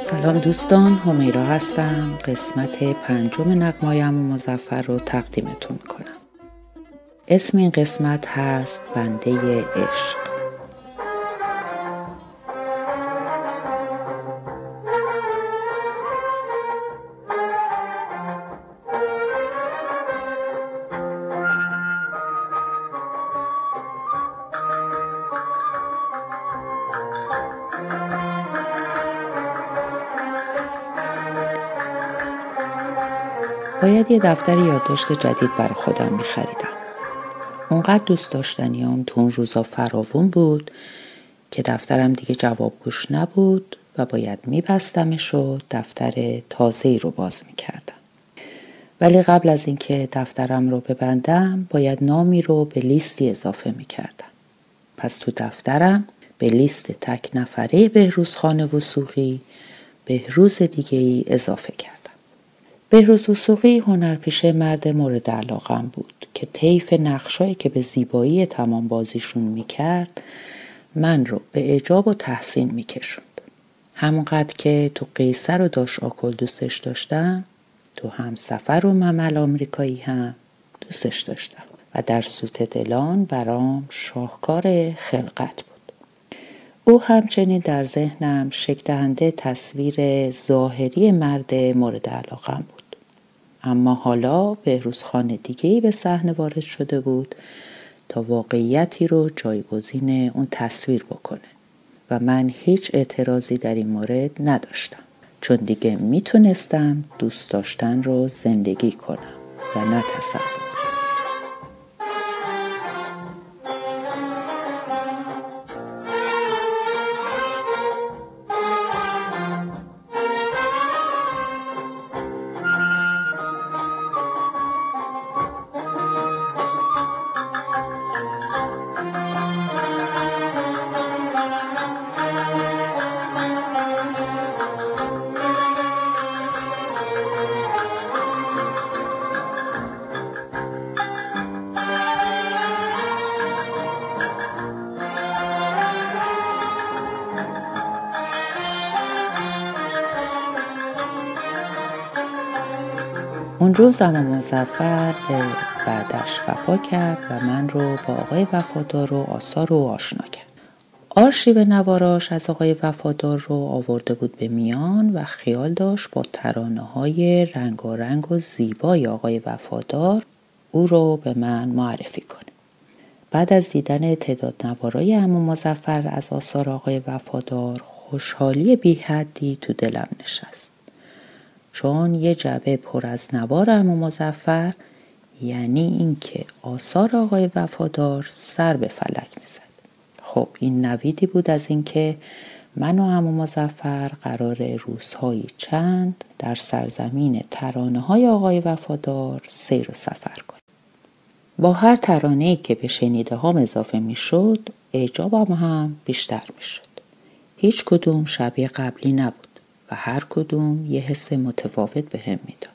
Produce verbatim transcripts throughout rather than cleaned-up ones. سلام دوستان، حمیره هستم. قسمت پنجم نغمه های عمو مظفر رو تقدیمتون میکنم. اسم این قسمت هست بنده عشق. باید یه دفتر یادداشت جدید برای خودم می‌خریدم. اونقدر دوست داشتنیام تو اون روزا فراوون بود که دفترم دیگه جوابگوش نبود و باید می‌بستمش و دفتر تازه‌ای رو باز می‌کردم. ولی قبل از اینکه دفترم رو ببندم، باید نامی رو به لیستی اضافه می‌کردم. پس تو دفترم به لیست تک نفره بهروز خان وثوقی بهروز دیگه‌ای اضافه کردم. بهروز خان هنرپیشه مرد مورد علاقم بود که طیف نقشایی که به زیبایی تمام بازیشون میکرد من رو به اعجاب و تحسین میکشوند. همونقدر که تو قیصر و داش آکل دوستش داشتم، تو همسفر و ممل آمریکایی هم دوستش داشتم و در سوت دلان برام شاهکار خلقت بود. او همچنین در ذهنم شکل دهنده تصویر ظاهری مرد مورد علاقم بود. اما حالا بهروز خان دیگه‌ای به صحنه وارد شده بود تا واقعیتی رو جایگزین اون تصویر بکنه و من هیچ اعتراضی در این مورد نداشتم، چون دیگه میتونستم دوست داشتن رو زندگی کنم و نه تصور. اون روز عمو مظفر به بعدش وفا کرد و من رو با آقای وفادار و آثار رو آشنا کرد. آرشیو نواراش از آقای وفادار رو آورده بود به میان و خیال داشت با ترانه های رنگارنگ و زیبای آقای وفادار او رو به من معرفی کنه. بعد از دیدن تعداد نوارای عمو مظفر از آثار آقای وفادار، خوشحالی بی حدی تو دلم نشست، چون یه جعبه پر از نوار عمو مظفر یعنی اینکه آثار آقای وفادار سر به فلک میزد. خب این نویدی بود از اینکه من و عمو مظفر قرار روزهای چند در سرزمین ترانه های آقای وفادار سیر و سفر کنیم. با هر ترانه‌ای که به شنیده هام اضافه میشد، اعجابم هم بیشتر میشد. هیچ کدوم شبیه قبلی نبود و هر کدوم یه حس متفاوت به هم میداد.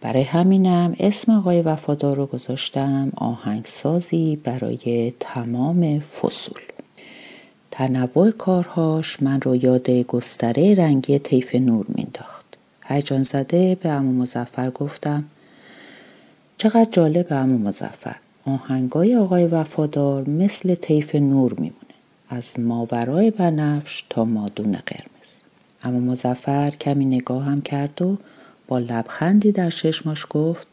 برای همینم اسم آقای وفادار رو گذاشتم آهنگسازی برای تمام فصول. تنوع کارهاش من رو یاد گستره رنگی طیف نور مینداخت. هیجان زده به عمو مظفر گفتم چقدر جالب عمو مظفر، آهنگای آقای وفادار مثل طیف نور میمونه، از ماورای بنفش تا مادون قرمز. عمو مظفر کمی نگاه هم کرد و با لبخندی در چشماش گفت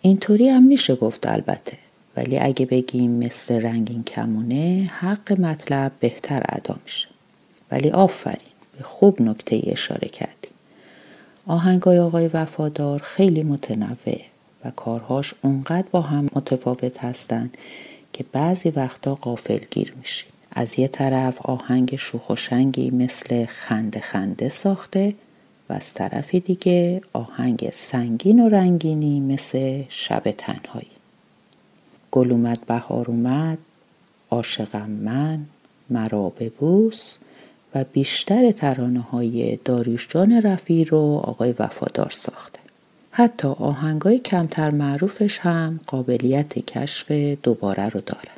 اینطوری هم میشه گفت البته، ولی اگه بگیم مثل رنگین کمونه حق مطلب بهتر ادا میشه. ولی آفرین، به خوب نکته اشاره کردی. آهنگای آقای وفادار خیلی متنوع و کارهاش اونقدر با هم متفاوت هستن که بعضی وقتا غافلگیر میشی. از یه طرف آهنگ شوخ و شنگی مثل خنده خنده ساخته و از طرف دیگه آهنگ سنگین و رنگینی مثل شب تنهایی. گل اومد بهار اومد، عاشقم من، مرا ببوس و بیشتر ترانه های داریوش جان رفیع رو آقای وفادار ساخته. حتی آهنگای کمتر معروفش هم قابلیت کشف دوباره رو داره.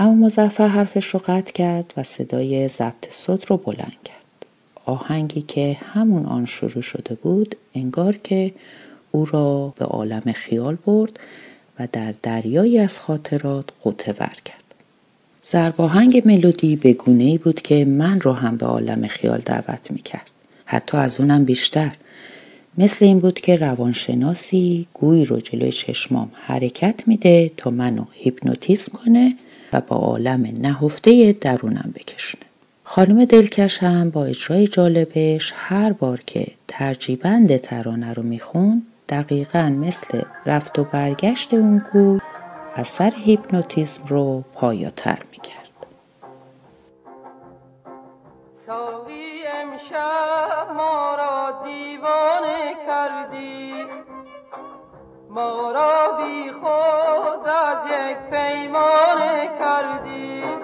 عمو مظفر حرفش رو قطع کرد و صدای ضبط صوت رو بلند کرد. آهنگی که همون آن شروع شده بود انگار که او را به عالم خیال برد و در دریایی از خاطرات غوطه ور کرد. ضرباهنگ ملودی به گونه‌ای بود که من را هم به عالم خیال دعوت می‌کرد، حتی از اونم بیشتر. مثل این بود که روانشناسی گویی رو جلوی چشمام حرکت میده تا منو هیپنوتیزم کنه و با عالم نهفته درونم بکشونه. خانم دلکش هم با اجرای جالبش هر بار که ترجیبند ترانه رو میخون دقیقاً مثل رفت و برگشت اون گوی اثر هیپنوتیزم رو پایاتر میکرد. ساقی امشب ما را دیوانه کردی، ما را بی خود از یک پیمانه کردی،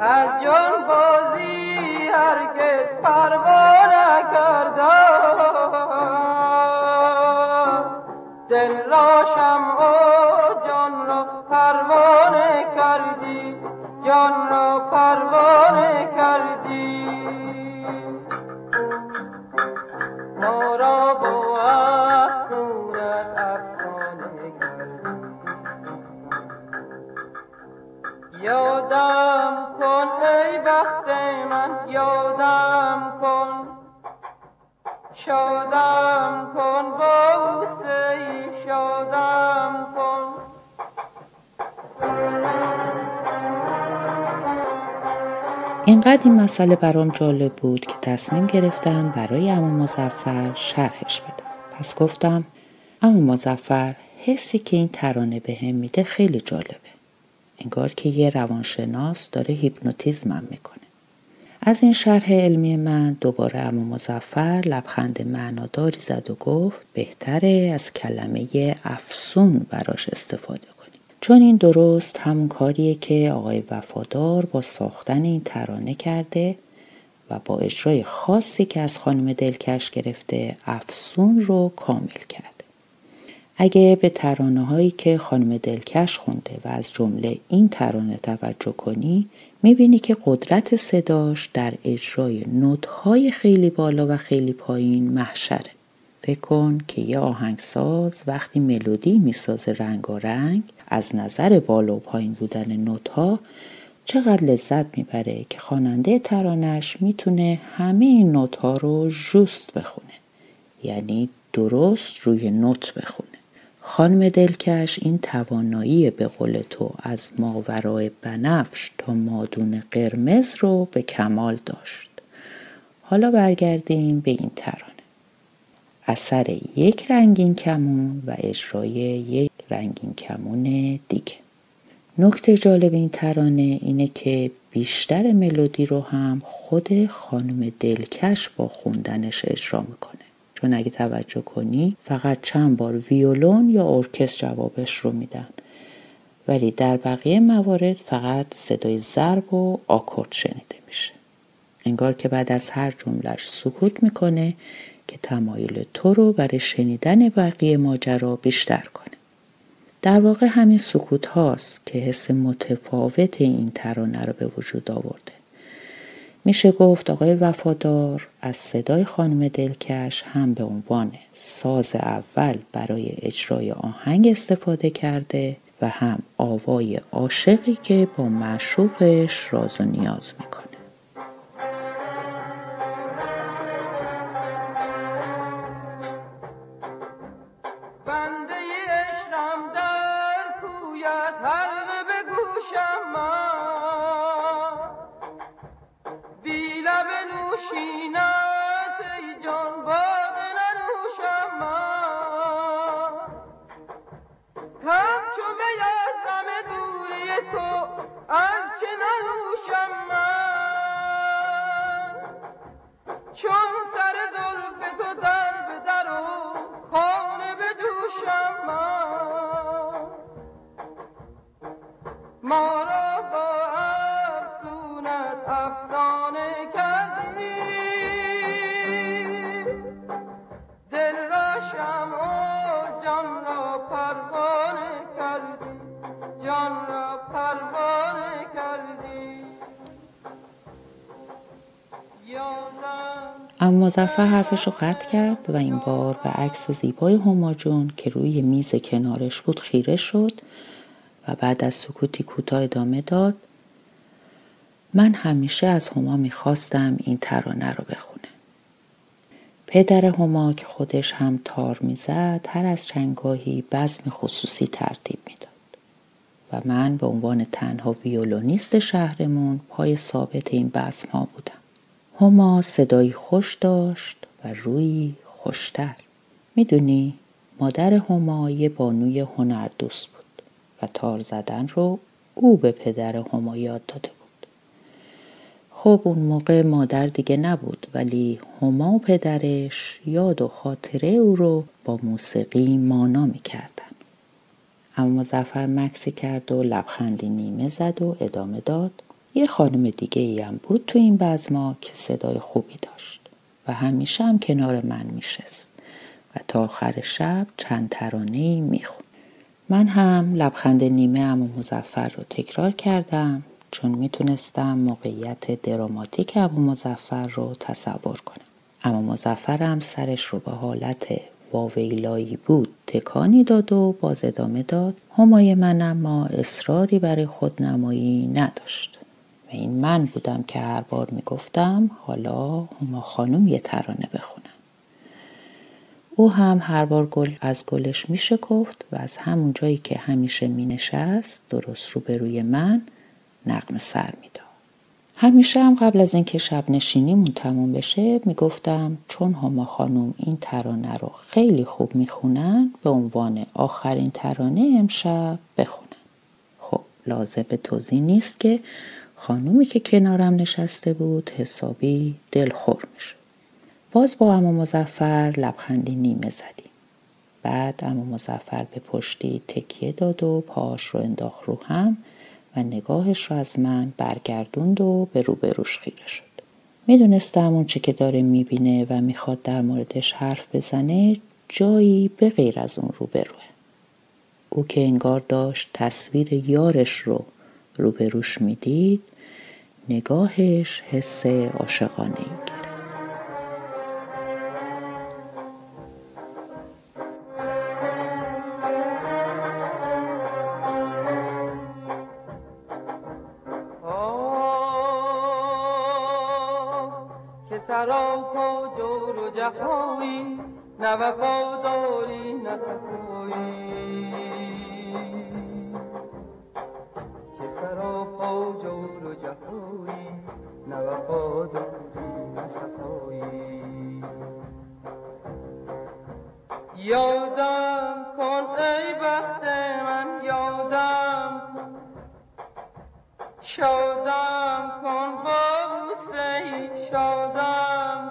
از جان بازی هرگز پروانه کردم، دل را شمع و جان را پروانه کردی، جان را پروانه کردی، ما را با افسونت افسانه کردی. یادم کن ای بخت من، یادم کن، شادم کن با بوسه ای، شادم کن. اینقدر این مسئله برام جالب بود که تصمیم گرفتم برای عمو مظفر شرحش بدم. پس گفتم عمو مظفر، حسی که این ترانه به هم میده خیلی جالبه. انگار که یه روانشناس داره هیپنوتیزمم میکنه. از این شرح علمی من دوباره عمو مظفر لبخند معناداری زد و گفت بهتره از کلمه افسون براش استفاده کنم. چون این درست همون کاریه که آقای وفادار با ساختن این ترانه کرده و با اجرای خاصی که از خانم دلکش گرفته افسون رو کامل کرده. اگه به ترانه هایی که خانم دلکش خونده و از جمله این ترانه توجه کنی میبینی که قدرت صداش در اجرای نوت‌های خیلی بالا و خیلی پایین محشره. فکر کن که یه آهنگساز وقتی ملودی میسازه رنگارنگ از نظر بالا و پایین بودن نوت‌ها چقدر لذت میبره که خواننده ترانش میتونه همه این نوت‌ها رو جست بخونه، یعنی درست روی نوت بخونه. خانم دلکش این توانایی به قول تو از ماورای بنفش تا مادون قرمز رو به کمال داشت. حالا برگردیم به این ترانه. اثر یک رنگین کمون و اجرای یک رنگین کمون دیگه. نکته جالب این ترانه اینه که بیشتر ملودی رو هم خود خانم دلکش با خوندنش اجرا میکنه. چون اگه توجه کنی فقط چند بار ویولون یا ارکستر جوابش رو میدن، ولی در بقیه موارد فقط صدای ضرب و آکورد شنیده میشه. انگار که بعد از هر جملهش سکوت میکنه که تمایل تو رو برای شنیدن بقیه ماجرا بیشتر کنه. در واقع همین سکوت هاست که حس متفاوت این ترانه رو به وجود آورده. میشه گفت آقای وفادار از صدای خانم دلکش هم به عنوان ساز اول برای اجرای آهنگ استفاده کرده و هم آوای عاشقی که با معشوقش راز و نیاز میکنه. اما مظفر حرفش رو قطع کرد و این بار به عکس زیبای هما جون که روی میز کنارش بود خیره شد و بعد از سکوتی کوتاه ادامه داد: من همیشه از هما میخواستم این ترانه رو بخونه. پدر هما که خودش هم تار میزد هر از چندگاهی بزم خصوصی ترتیب میداد و من به عنوان تنها ویولونیست شهرمون پای ثابت این بزم ها بودم. هما صدایی خوش داشت و روی خوشتر. میدونی مادر هما یه بانوی هنر دوست بود و تار زدن رو او به پدر هما یاد داده بود. خب اون موقع مادر دیگه نبود ولی هما و پدرش یاد و خاطره او رو با موسیقی مانا می کردن. اما مظفر مکسی کرد و لبخندی نیمه زد و ادامه داد: یه خانم دیگه ای هم بود تو این بزما که صدای خوبی داشت و همیشه هم کنار من می شست و تا آخر شب چند ترانه‌ای می خوند. من هم لبخند نیمه عمو مظفر رو تکرار کردم چون میتونستم موقعیت دراماتیک عمو مظفر رو تصور کنم. اما مظفر هم سرش رو به حالت واویلایی بود تکانی داد و باز ادامه داد: همای من اما اصراری برای خودنمایی نداشت و این من بودم که هر بار میگفتم حالا هما خانم یه ترانه بخونن. او هم هر بار گل از گلش میشکفت و از همون جایی که همیشه مینشست درست روبروی من نغمه سر میداد. همیشه هم قبل از اینکه شب نشینیمون تموم بشه میگفتم چون هما خانم این ترانه رو خیلی خوب میخونن به عنوان آخرین ترانه امشب بخونن. خب لازم به توضیح نیست که خانومی که کنارم نشسته بود حسابی دلخور میشه. باز با عمو مظفر لبخندی نیمه زدیم. بعد عمو مظفر به پشتی تکیه داد و پاش رو انداخت رو هم و نگاهش رو از من برگردوند و به روبروش خیره شد. میدونستم اون چی که داره میبینه و میخواد در موردش حرف بزنه جایی به غیر از اون روبروه. او که انگار داشت تصویر یارش رو روبروش میدید نگاهش حس عاشقانه ای گرفت. جفایی نه وفاداری نه صفایی که سراپا جور و جفایی نه وفاداری نه صفایی یادم کن ای بخت من یادم شادم کن با بوسه‌ای شادم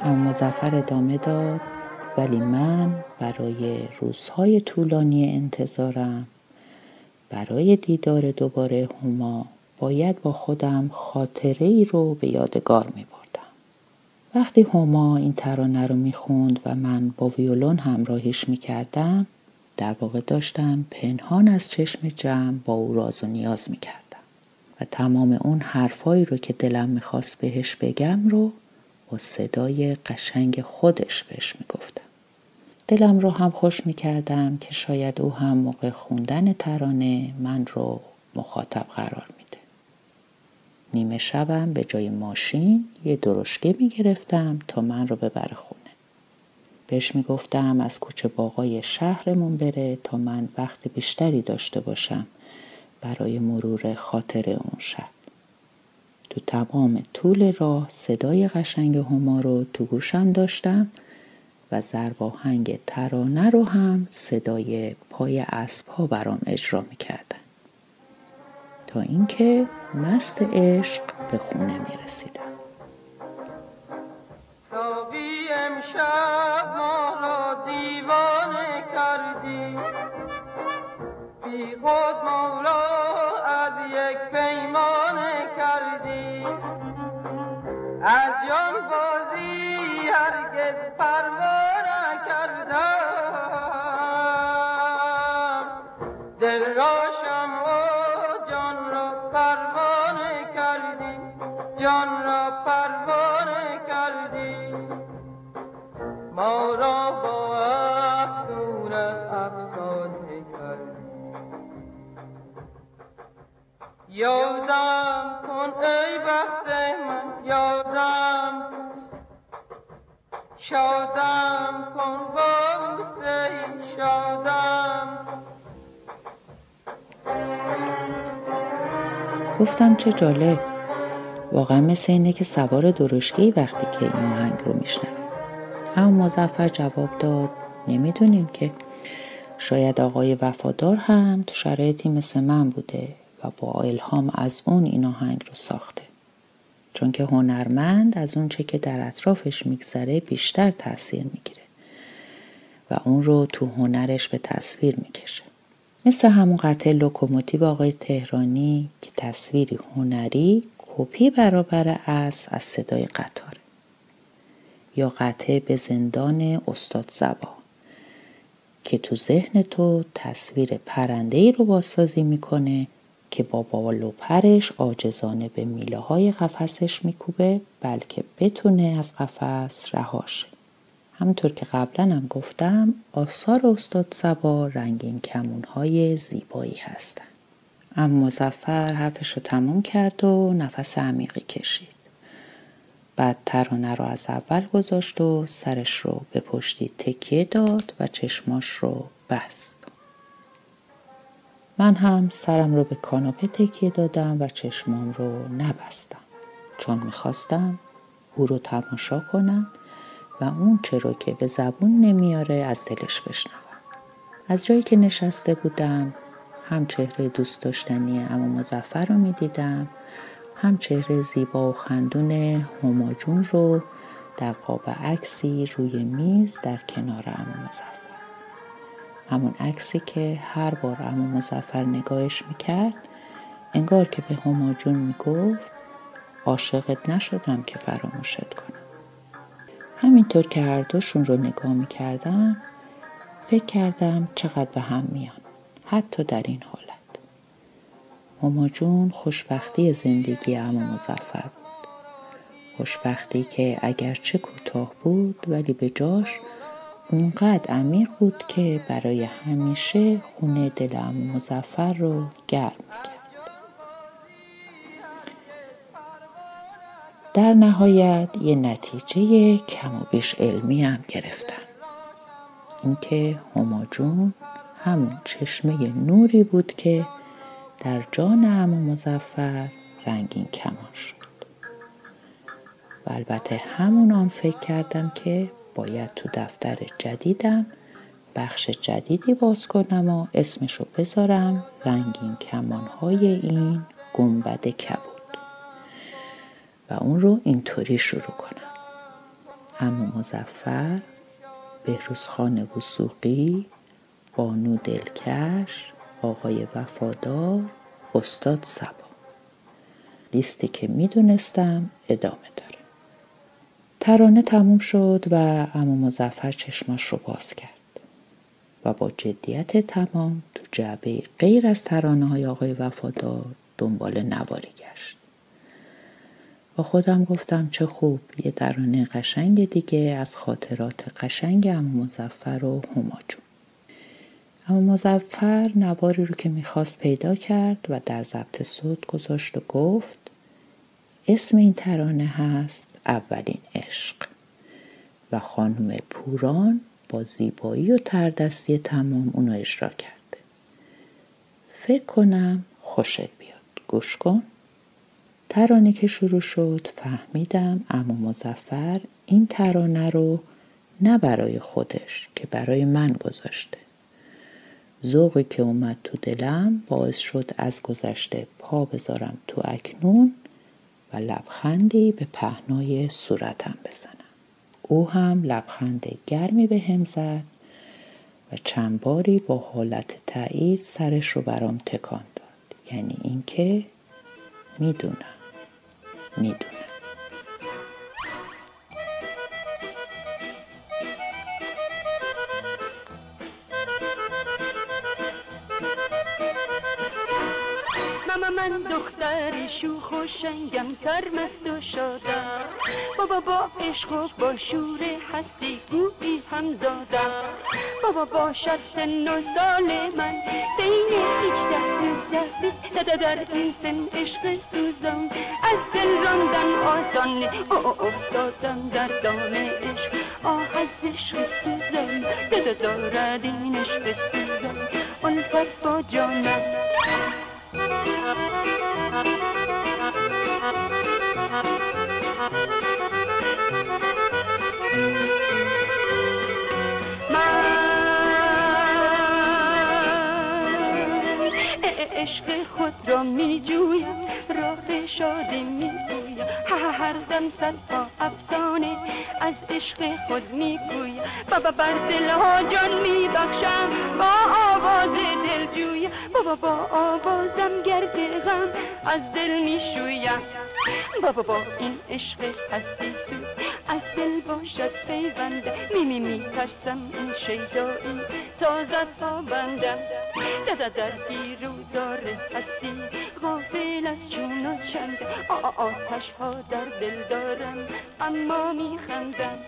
عمو مظفر ادامه داد: ولی من برای روزهای طولانی انتظارم برای دیدار دوباره هما باید با خودم خاطره‌ای رو به یادگار می بردم. وقتی هما این ترانه رو می خوند و من با ویولون همراهیش می کردم در واقع داشتم پنهان از چشم جمع با او راز و نیاز می کردم و تمام اون حرفایی رو که دلم می خواست بهش بگم رو و صدای قشنگ خودش بهش میگفتم. دلم رو هم خوش میکردم که شاید او هم موقع خوندن ترانه من رو مخاطب قرار میده. نیمه شبم به جای ماشین یه درشکه میگرفتم تا من رو ببره خونه. بهش میگفتم از کوچه باغای شهرمون بره تا من وقت بیشتری داشته باشم برای مرور خاطره اون شب. تو تمام طول راه صدای قشنگ هما رو تو گوشم داشتم و ضرب آهنگ ترانه رو هم صدای پای اسب ها برام اجرا میکردن تا اینکه مست عشق به خونه میرسیدم. ساقی امشب ما را دیوانه کردی بی خود ما را از یک پیمانه کردی از جان بازی هرگز پروا نکردم دل را افسانه کردی. یادم کن ای بخت من، یادم شادم کن با حسین، شادم. گفتم چه جالب، واقعا مثل اینه که سوار درشگی وقتی که این آهنگ رو میشنوه. اما مظفر جواب داد نمیدونیم که، شاید آقای وفادار هم تو شرایطی مثل من بوده و با الهام از اون این آهنگ رو ساخته، چون که هنرمند از اون چه که در اطرافش میگذره بیشتر تأثیر میگیره و اون رو تو هنرش به تصویر میکشه. مثل همون قطعه لوکوموتیو آقای تهرانی که تصویری هنری کپی برابر از از صدای قطاره. یا قطعه به زندان استاد صبا که تو ذهن تو تصویر پرنده‌ای رو بازسازی میکنه که با بالو پرش عاجزانه به میله های قفسش میکوبه بلکه بتونه از قفس رهاش. همونطور که قبلا هم گفتم آثار استاد صبا رنگین کمونهای زیبایی هستن. اما مظفر حرفش رو تموم کرد و نفس عمیقی کشید. بعد ترانه رو از اول گذاشت و سرش رو به پشتی تکیه داد و چشماش رو بست. من هم سرم رو به کاناپه تکیه دادم و چشمام رو نبستم، چون میخواستم او رو تماشا کنم و اون چه رو که به زبون نمیاره از دلش بشنوم. از جایی که نشسته بودم هم چهره دوست داشتنی عمو مظفر رو میدیدم، هم چهره زیبا و خندون هما جون رو در قاب عکسی روی میز در کنار عمو مظفر. همون عکسی که هر بار عمو مظفر نگاهش میکرد انگار که به هما جون میگفت عاشقت نشدم که فراموشت کنم. همینطور که هر دوشون رو نگاه میکردم فکر کردم چقدر به هم میان، حتی در این حالت. هما جون خوشبختی زندگی عمو مظفر بود، خوشبختی که اگرچه کوتاه بود ولی به جاش اونقدر عمیق بود که برای همیشه خونه دل عمو مظفر رو گرم کرد. در نهایت یه نتیجه کم و بیش علمی هم گرفتم، اینکه هما جون همون چشمه نوری بود که در جان عمو مظفر رنگین کمان شد. و البته همون آن فکر کردم که باید تو دفتر جدیدم بخش جدیدی باز کنم و اسمشو بذارم رنگین کمانهای این گنبد کبود و اون رو اینطوری شروع کنم. عمو مظفر، بهروز خان وثوقی، بانو دلکش، آقای وفادار، استاد صبا. لیستی که میدونستم ادامه داره. ترانه تموم شد و عمو مظفر چشماش رو باز کرد و با جدیت تمام تو جعبه غیر از ترانه های آقای وفادار دنبال نواری گشت. با خودم گفتم چه خوب یه ترانه قشنگ دیگه از خاطرات قشنگ عمو مظفر و هما جون. عمو مظفر نواری رو که میخواست پیدا کرد و در ضبط صوت گذاشت و گفت اسم این ترانه هست اولین عشق و خانم پوران با زیبایی و تردستی تمام اونو اجرا کرده. فکر کنم خوشت بیاد، گوش کن. ترانه که شروع شد فهمیدم عمو مظفر این ترانه رو نه برای خودش که برای من گذاشته. ذوقی که اومد تو دلم باعث شد از گذشته پا بذارم تو اکنون و لبخندی به پهنای صورتم بزنم. او هم لبخند گرمی به هم زد و چند باری با حالت تایید سرش رو برام تکان داد. یعنی اینکه میدونم میدونم. اما من دختر شوخ و شنگم، سرمست و شادم، بابا با عشق و با شور هستی گویی هم زادم. بابا با شست نو سال من بین هجده نوزده بیست تا در این سن عشق سوزم، از دل راندن آسان افتادم در دام عشق، آه از عشق سوزم دل دارد این عشق سوزم. اون فرد با جانم عشق خود را می جویم، راه شادی می گویم، هر دم صدها افسانه از عشق خود می گویم، بابا بر دلها جان می بخشم با آواز دلجویم، بابا با آوازم گرد غم از دل می شویم، بابا با این عشق هستی تو از دل باشد پیوند، می می می ترسم این شیدایی سازد پابندم، دادا دردی رو داره هستی غافل از چون و چند، آ آتش ها در دل دارم اما می خندم.